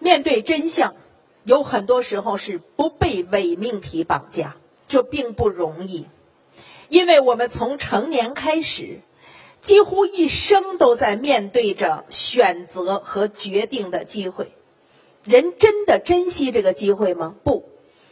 面对真相，有很多时候是不被伪命题绑架，这并不容易，因为我们从成年开始，几乎一生都在面对着选择和决定的机会。人真的珍惜这个机会吗？不。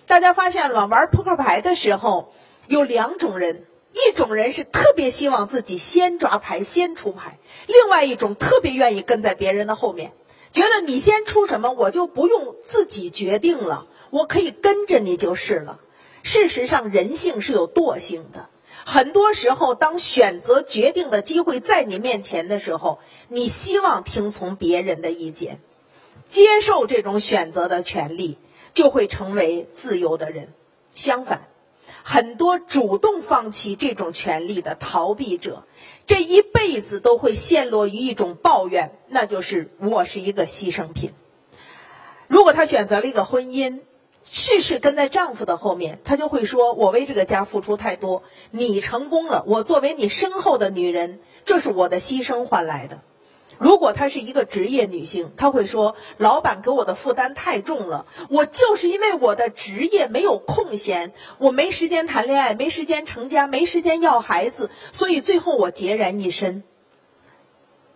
大家发现了吗？玩扑克牌的时候有两种人，一种人是特别希望自己先抓牌先出牌，另外一种特别愿意跟在别人的后面，觉得你先出什么我就不用自己决定了，我可以跟着你就是了。事实上人性是有惰性的，很多时候当选择决定的机会在你面前的时候，你希望听从别人的意见，接受这种选择的权利，就会成为自由的人。相反，很多主动放弃这种权利的逃避者，这一辈子都会陷落于一种抱怨，那就是我是一个牺牲品。如果他选择了一个婚姻，事事跟在丈夫的后面，他就会说我为这个家付出太多，你成功了，我作为你身后的女人，这是我的牺牲换来的。如果她是一个职业女性，她会说老板给我的负担太重了，我就是因为我的职业没有空闲，我没时间谈恋爱，没时间成家，没时间要孩子，所以最后我孑然一身。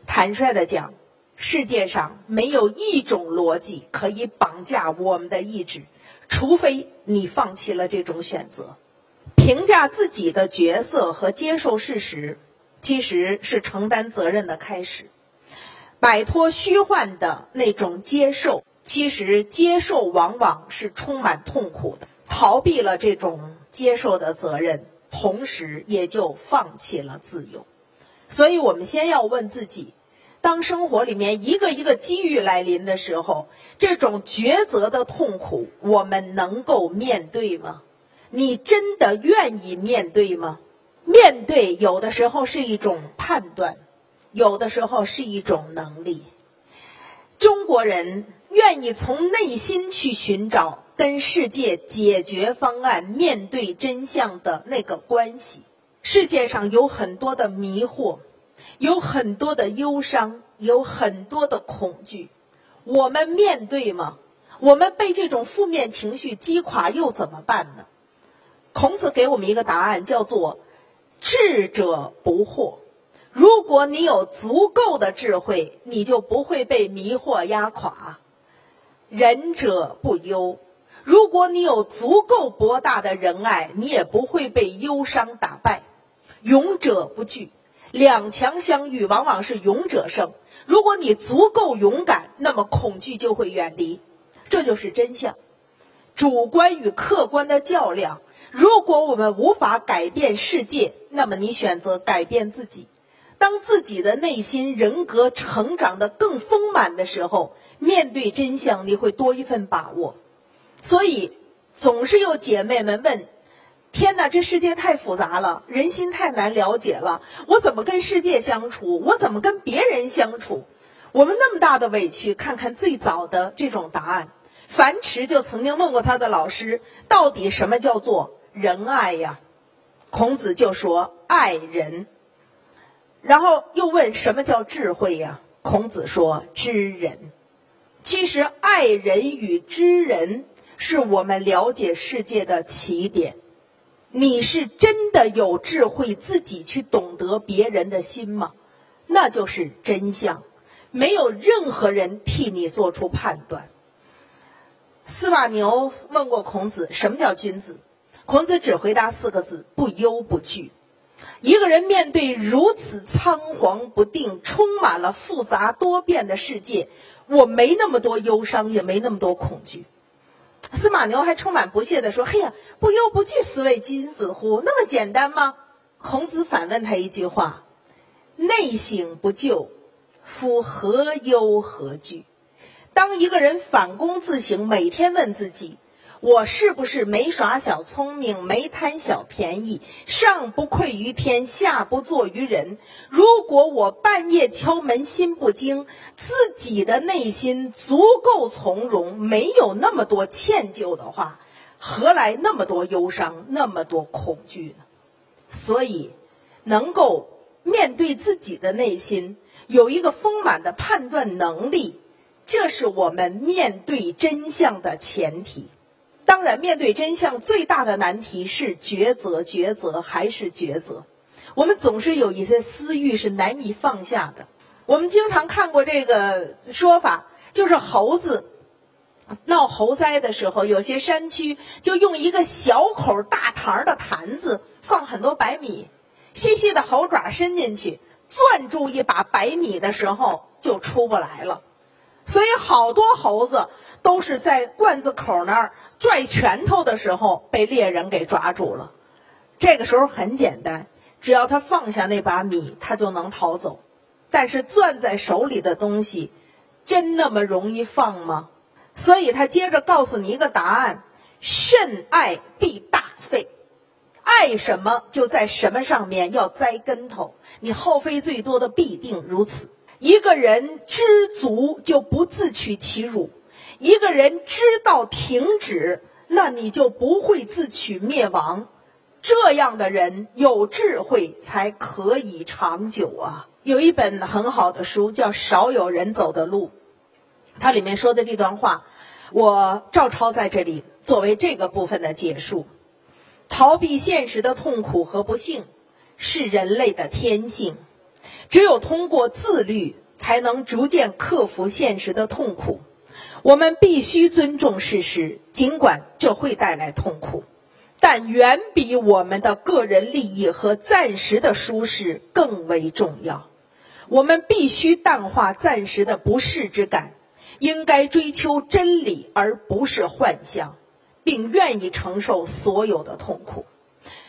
坦率地讲，世界上没有一种逻辑可以绑架我们的意志，除非你放弃了这种选择。评价自己的角色和接受事实，其实是承担责任的开始。摆脱虚幻的那种接受，其实接受往往是充满痛苦的。逃避了这种接受的责任，同时也就放弃了自由。所以我们先要问自己，当生活里面一个一个机遇来临的时候，这种抉择的痛苦我们能够面对吗？你真的愿意面对吗？面对有的时候是一种判断，有的时候是一种能力。中国人愿意从内心去寻找跟世界解决方案、面对真相的那个关系。世界上有很多的迷惑，有很多的忧伤，有很多的恐惧，我们面对吗？我们被这种负面情绪击垮又怎么办呢？孔子给我们一个答案，叫做智者不惑。如果你有足够的智慧，你就不会被迷惑压垮。仁者不忧。如果你有足够博大的仁爱，你也不会被忧伤打败。勇者不惧。两强相遇，往往是勇者胜。如果你足够勇敢，那么恐惧就会远离。这就是真相。主观与客观的较量，如果我们无法改变世界，那么你选择改变自己。当自己的内心人格成长得更丰满的时候，面对真相你会多一份把握。所以总是有姐妹们问，天哪，这世界太复杂了，人心太难了解了，我怎么跟世界相处，我怎么跟别人相处？我们那么大的委屈，看看最早的这种答案。樊迟就曾经问过他的老师，到底什么叫做仁爱呀？孔子就说爱人。然后又问什么叫智慧呀？孔子说知人。其实爱人与知人是我们了解世界的起点。你是真的有智慧自己去懂得别人的心吗？那就是真相，没有任何人替你做出判断。斯瓦牛问过孔子什么叫君子，孔子只回答四个字，不忧不惧。一个人面对如此仓皇不定、充满了复杂多变的世界，我没那么多忧伤，也没那么多恐惧。司马牛还充满不屑地说，嘿呀，不忧不惧斯谓君子乎？那么简单吗？孔子反问他一句话，内省不疚，夫何忧何惧？当一个人反躬自省，每天问自己，我是不是没耍小聪明，没贪小便宜，上不愧于天，下不作于人？如果我半夜敲门心不惊，自己的内心足够从容，没有那么多歉疚的话，何来那么多忧伤，那么多恐惧呢？所以能够面对自己的内心，有一个丰满的判断能力，这是我们面对真相的前提。当然，面对真相最大的难题是抉择，抉择还是抉择。我们总是有一些私欲是难以放下的。我们经常看过这个说法，就是猴子闹猴灾的时候，有些山区就用一个小口大膛的坛子放很多白米，细细的猴爪伸进去，攥住一把白米的时候就出不来了。所以好多猴子都是在罐子口那儿拽拳头的时候被猎人给抓住了。这个时候很简单，只要他放下那把米，他就能逃走。但是攥在手里的东西真那么容易放吗？所以他接着告诉你一个答案：慎爱必大费。爱什么就在什么上面要栽跟头，你耗费最多的必定如此。一个人知足就不自取其辱，一个人知道停止，那你就不会自取灭亡。这样的人有智慧才可以长久啊。有一本很好的书叫《少有人走的路》，它里面说的这段话我照抄在这里作为这个部分的结束。逃避现实的痛苦和不幸是人类的天性，只有通过自律才能逐渐克服现实的痛苦。我们必须尊重事实，尽管这会带来痛苦，但远比我们的个人利益和暂时的舒适更为重要。我们必须淡化暂时的不适之感，应该追求真理而不是幻象，并愿意承受所有的痛苦。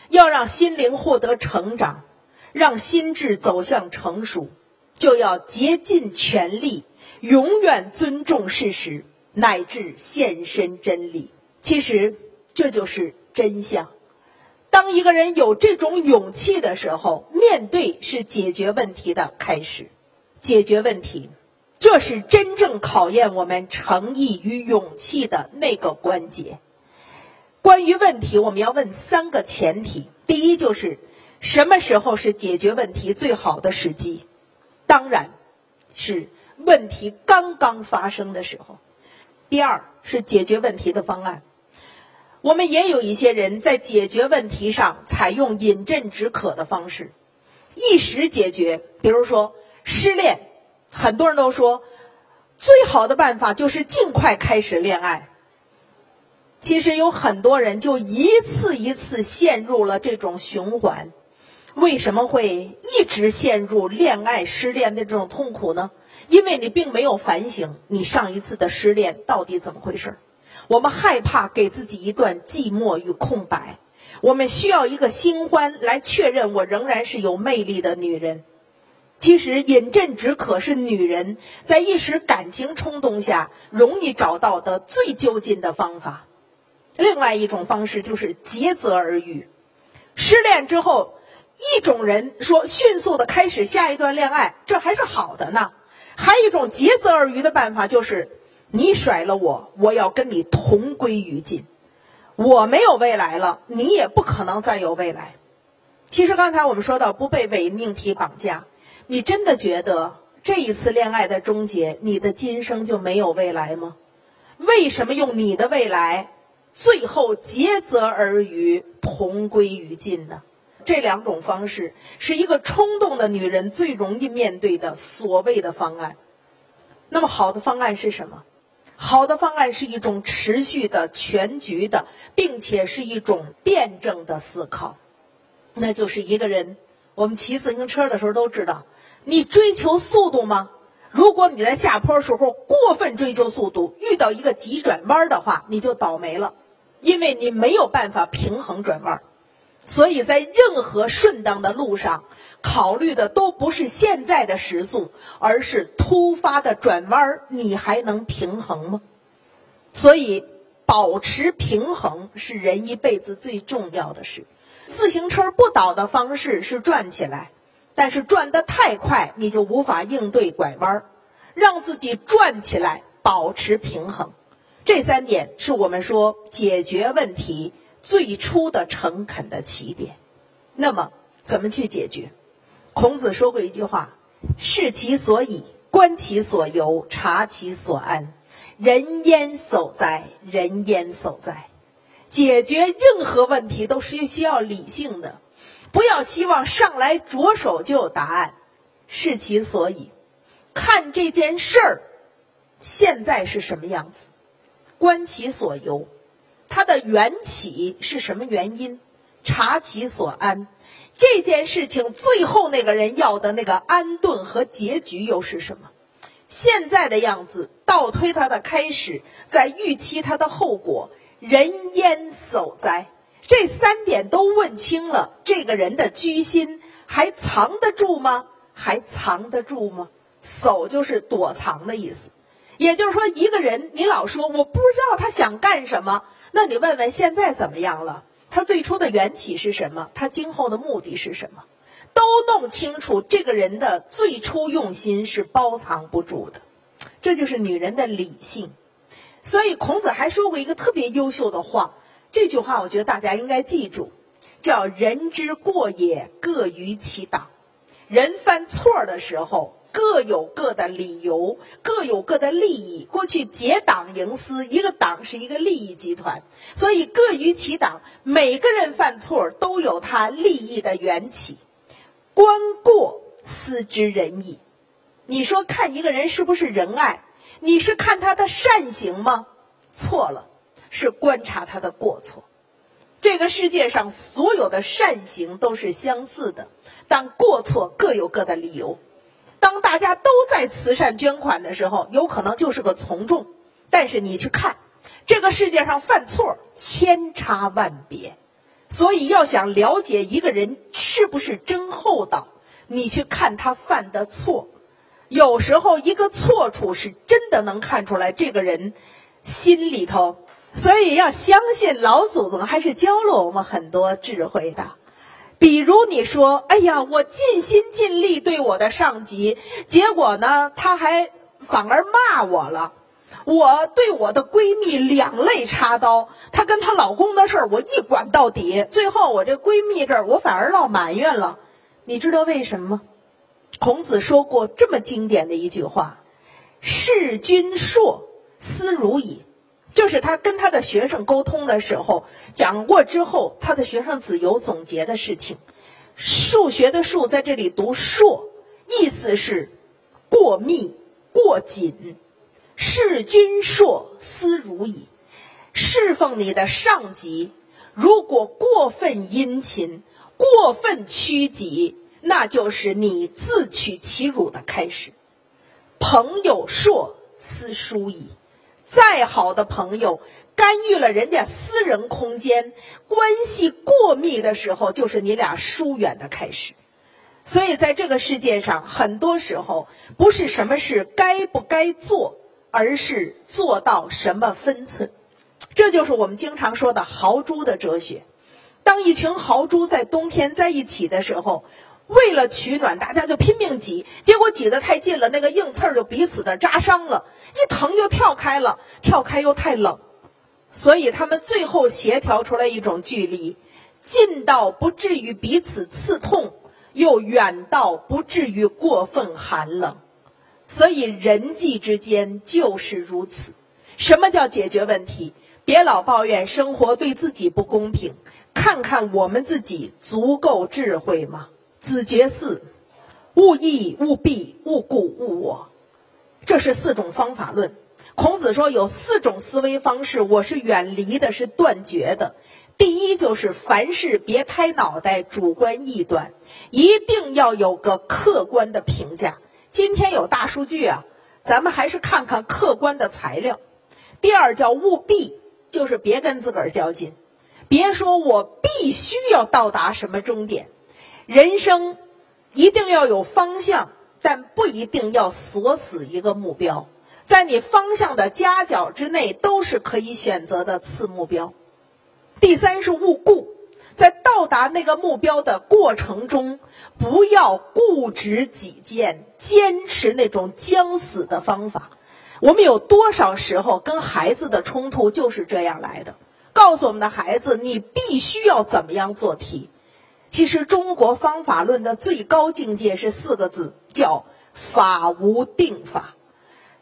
要让心灵获得成长，让心智走向成熟，就要竭尽全力，永远尊重事实，乃至献身真理。其实这就是真相。当一个人有这种勇气的时候，面对是解决问题的开始。解决问题，这是真正考验我们诚意与勇气的那个关节。关于问题，我们要问三个前提。第一，就是什么时候是解决问题最好的时机？当然是问题刚刚发生的时候。第二，是解决问题的方案。我们也有一些人在解决问题上采用饮鸩止渴的方式，一时解决。比如说失恋，很多人都说最好的办法就是尽快开始恋爱。其实有很多人就一次一次陷入了这种循环。为什么会一直陷入恋爱失恋的这种痛苦呢？因为你并没有反省你上一次的失恋到底怎么回事。我们害怕给自己一段寂寞与空白，我们需要一个新欢来确认我仍然是有魅力的女人。其实饮鸩止渴是女人在一时感情冲动下容易找到的最就近的方法。另外一种方式就是竭泽而渔。失恋之后，一种人说迅速的开始下一段恋爱，这还是好的呢。还有一种竭泽而渔的办法，就是你甩了我，我要跟你同归于尽，我没有未来了，你也不可能再有未来。其实刚才我们说到不被伪命题绑架，你真的觉得这一次恋爱的终结，你的今生就没有未来吗？为什么用你的未来最后竭泽而渔，同归于尽呢？这两种方式是一个冲动的女人最容易面对的所谓的方案。那么好的方案是什么？好的方案是一种持续的全局的并且是一种辩证的思考。那就是一个人，我们骑自行车的时候都知道，你追求速度吗？如果你在下坡时候过分追求速度，遇到一个急转弯的话，你就倒霉了，因为你没有办法平衡转弯。所以在任何顺当的路上，考虑的都不是现在的时速，而是突发的转弯，你还能平衡吗？所以保持平衡是人一辈子最重要的事。自行车不倒的方式是转起来，但是转得太快你就无法应对拐弯，让自己转起来，保持平衡。这三点是我们说解决问题最初的诚恳的起点。那么怎么去解决？孔子说过一句话，视其所以，观其所由，察其所安，人焉所哉，人焉所哉。解决任何问题都是需要理性的，不要希望上来着手就有答案，视其所以，看这件事儿现在是什么样子，观其所由，它的缘起是什么原因，察其所安，这件事情最后那个人要的那个安顿和结局又是什么？现在的样子倒推它的开始，在预期它的后果，人焉所哉，这三点都问清了，这个人的居心还藏得住吗？还藏得住吗？守就是躲藏的意思，也就是说一个人你老说我不知道他想干什么，那你问问现在怎么样了，他最初的缘起是什么，他今后的目的是什么，都弄清楚，这个人的最初用心是包藏不住的，这就是女人的理性。所以孔子还说过一个特别优秀的话，这句话我觉得大家应该记住，叫人之过也，各于其党。人犯错的时候各有各的理由，各有各的利益，过去结党营私，一个党是一个利益集团，所以各于其党，每个人犯错都有他利益的缘起。观过思之仁矣，你说看一个人是不是仁爱，你是看他的善行吗？错了，是观察他的过错。这个世界上所有的善行都是相似的，但过错各有各的理由。当大家都在慈善捐款的时候，有可能就是个从众，但是你去看这个世界上犯错千差万别，所以要想了解一个人是不是真厚道，你去看他犯的错，有时候一个错处是真的能看出来这个人心里头。所以要相信老祖宗还是教了我们很多智慧的，比如你说哎呀我尽心尽力对我的上级，结果呢他还反而骂我了，我对我的闺蜜两肋插刀，她跟她老公的事儿我一管到底，最后我这闺蜜这儿我反而落埋怨了，你知道为什么吗？孔子说过这么经典的一句话，事君硕斯如矣，就是他跟他的学生沟通的时候讲过之后，他的学生子游总结的事情，数学的数在这里读硕，意思是过密过紧，事君硕斯如矣，侍奉你的上级如果过分殷勤过分趋己，那就是你自取其辱的开始。朋友硕斯疏矣，再好的朋友干预了人家私人空间，关系过密的时候，就是你俩疏远的开始。所以在这个世界上，很多时候不是什么事该不该做，而是做到什么分寸。这就是我们经常说的豪猪的哲学。当一群豪猪在冬天在一起的时候，为了取暖大家就拼命挤，结果挤得太近了，那个硬刺儿就彼此的扎伤了，一疼就跳开了，跳开又太冷，所以他们最后协调出来一种距离，近到不至于彼此刺痛，又远到不至于过分寒冷。所以人际之间就是如此。什么叫解决问题？别老抱怨生活对自己不公平，看看我们自己足够智慧吗？子绝四，勿义勿弊勿故勿我，这是四种方法论。孔子说有四种思维方式，我是远离的，是断绝的。第一就是凡事别拍脑袋主观臆断，一定要有个客观的评价。今天有大数据啊，咱们还是看看客观的材料。第二叫勿弊，就是别跟自个儿较劲，别说我必须要到达什么终点。人生一定要有方向，但不一定要锁死一个目标，在你方向的夹角之内都是可以选择的次目标。第三是勿固，在到达那个目标的过程中，不要固执己见，坚持那种将死的方法。我们有多少时候跟孩子的冲突就是这样来的，告诉我们的孩子你必须要怎么样做题。其实中国方法论的最高境界是四个字，叫法无定法。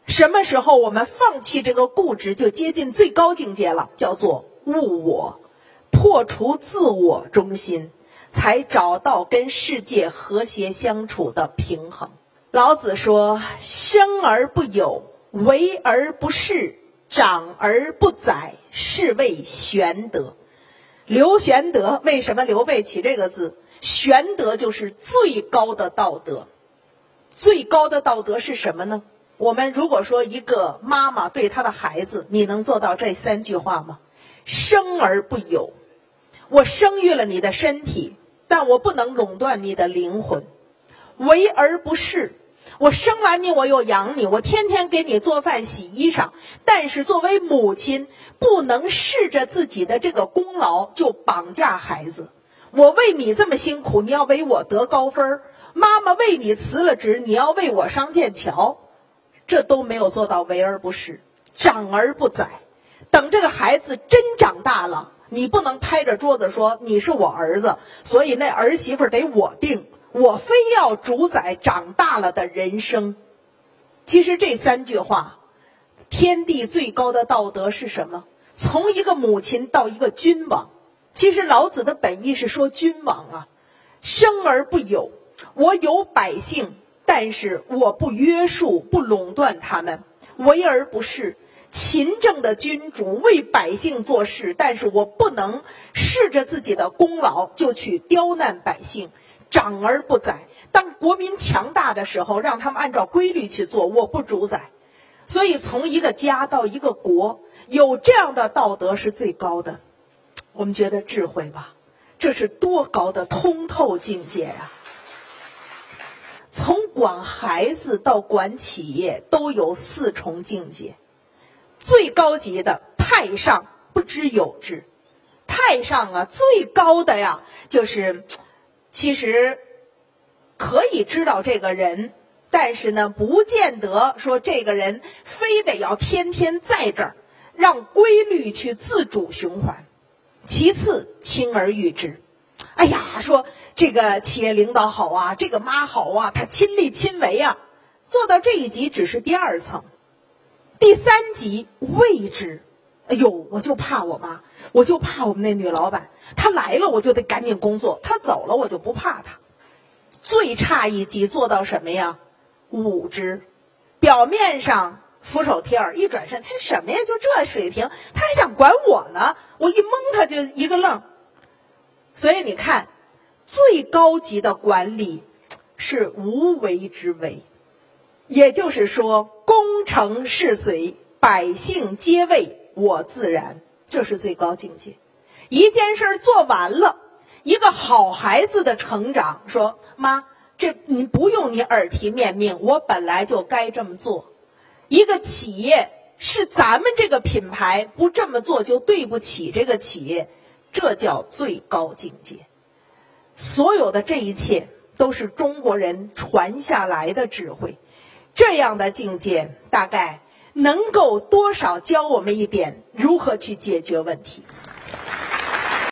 什么时候我们放弃这个固执，就接近最高境界了，叫做物我，破除自我中心，才找到跟世界和谐相处的平衡。老子说，生而不有，为而不恃，长而不宰，是谓玄德。刘玄德，为什么刘备起这个字？玄德就是最高的道德。最高的道德是什么呢？我们如果说一个妈妈对她的孩子，你能做到这三句话吗？生而不有，我生育了你的身体，但我不能垄断你的灵魂。为而不恃，我生完你我又养你，我天天给你做饭洗衣裳，但是作为母亲不能恃着自己的这个功劳就绑架孩子。我为你这么辛苦，你要为我得高分，妈妈为你辞了职，你要为我上剑桥，这都没有做到为而不恃，长而不宰。等这个孩子真长大了，你不能拍着桌子说你是我儿子，所以那儿媳妇得我定，我非要主宰长大了的人生。其实这三句话，天地最高的道德是什么？从一个母亲到一个君王。其实老子的本意是说君王啊，生而不有，我有百姓，但是我不约束，不垄断他们。为而不恃，勤政的君主为百姓做事，但是我不能恃着自己的功劳就去刁难百姓。长而不宰，当国民强大的时候，让他们按照规律去做，我不主宰。所以从一个家到一个国，有这样的道德是最高的。我们觉得智慧吧，这是多高的通透境界呀！从管孩子到管企业都有四重境界。最高级的太上不知有之，太上啊，最高的呀，就是其实可以知道这个人，但是呢，不见得说这个人非得要天天在这儿，让规律去自主循环。其次，轻而易之。哎呀，说这个企业领导好啊，这个妈好啊，她亲力亲为啊，做到这一级只是第二层。第三级，畏之。哎呦，我就怕我妈，我就怕我们那女老板，她来了我就得赶紧工作，她走了我就不怕她。最差一级做到什么呀？侮之。表面上俯首帖耳，一转身，才什么呀，就这水平，她还想管我呢，我一蒙她就一个愣。所以你看，最高级的管理是无为之为，也就是说，功成事遂，百姓皆为我自然，这是最高境界。一件事做完了，一个好孩子的成长，说妈，这你不用你耳提面命，我本来就该这么做。一个企业是咱们这个品牌，不这么做就对不起这个企业，这叫最高境界。所有的这一切都是中国人传下来的智慧，这样的境界大概能够多少教我们一点如何去解决问题。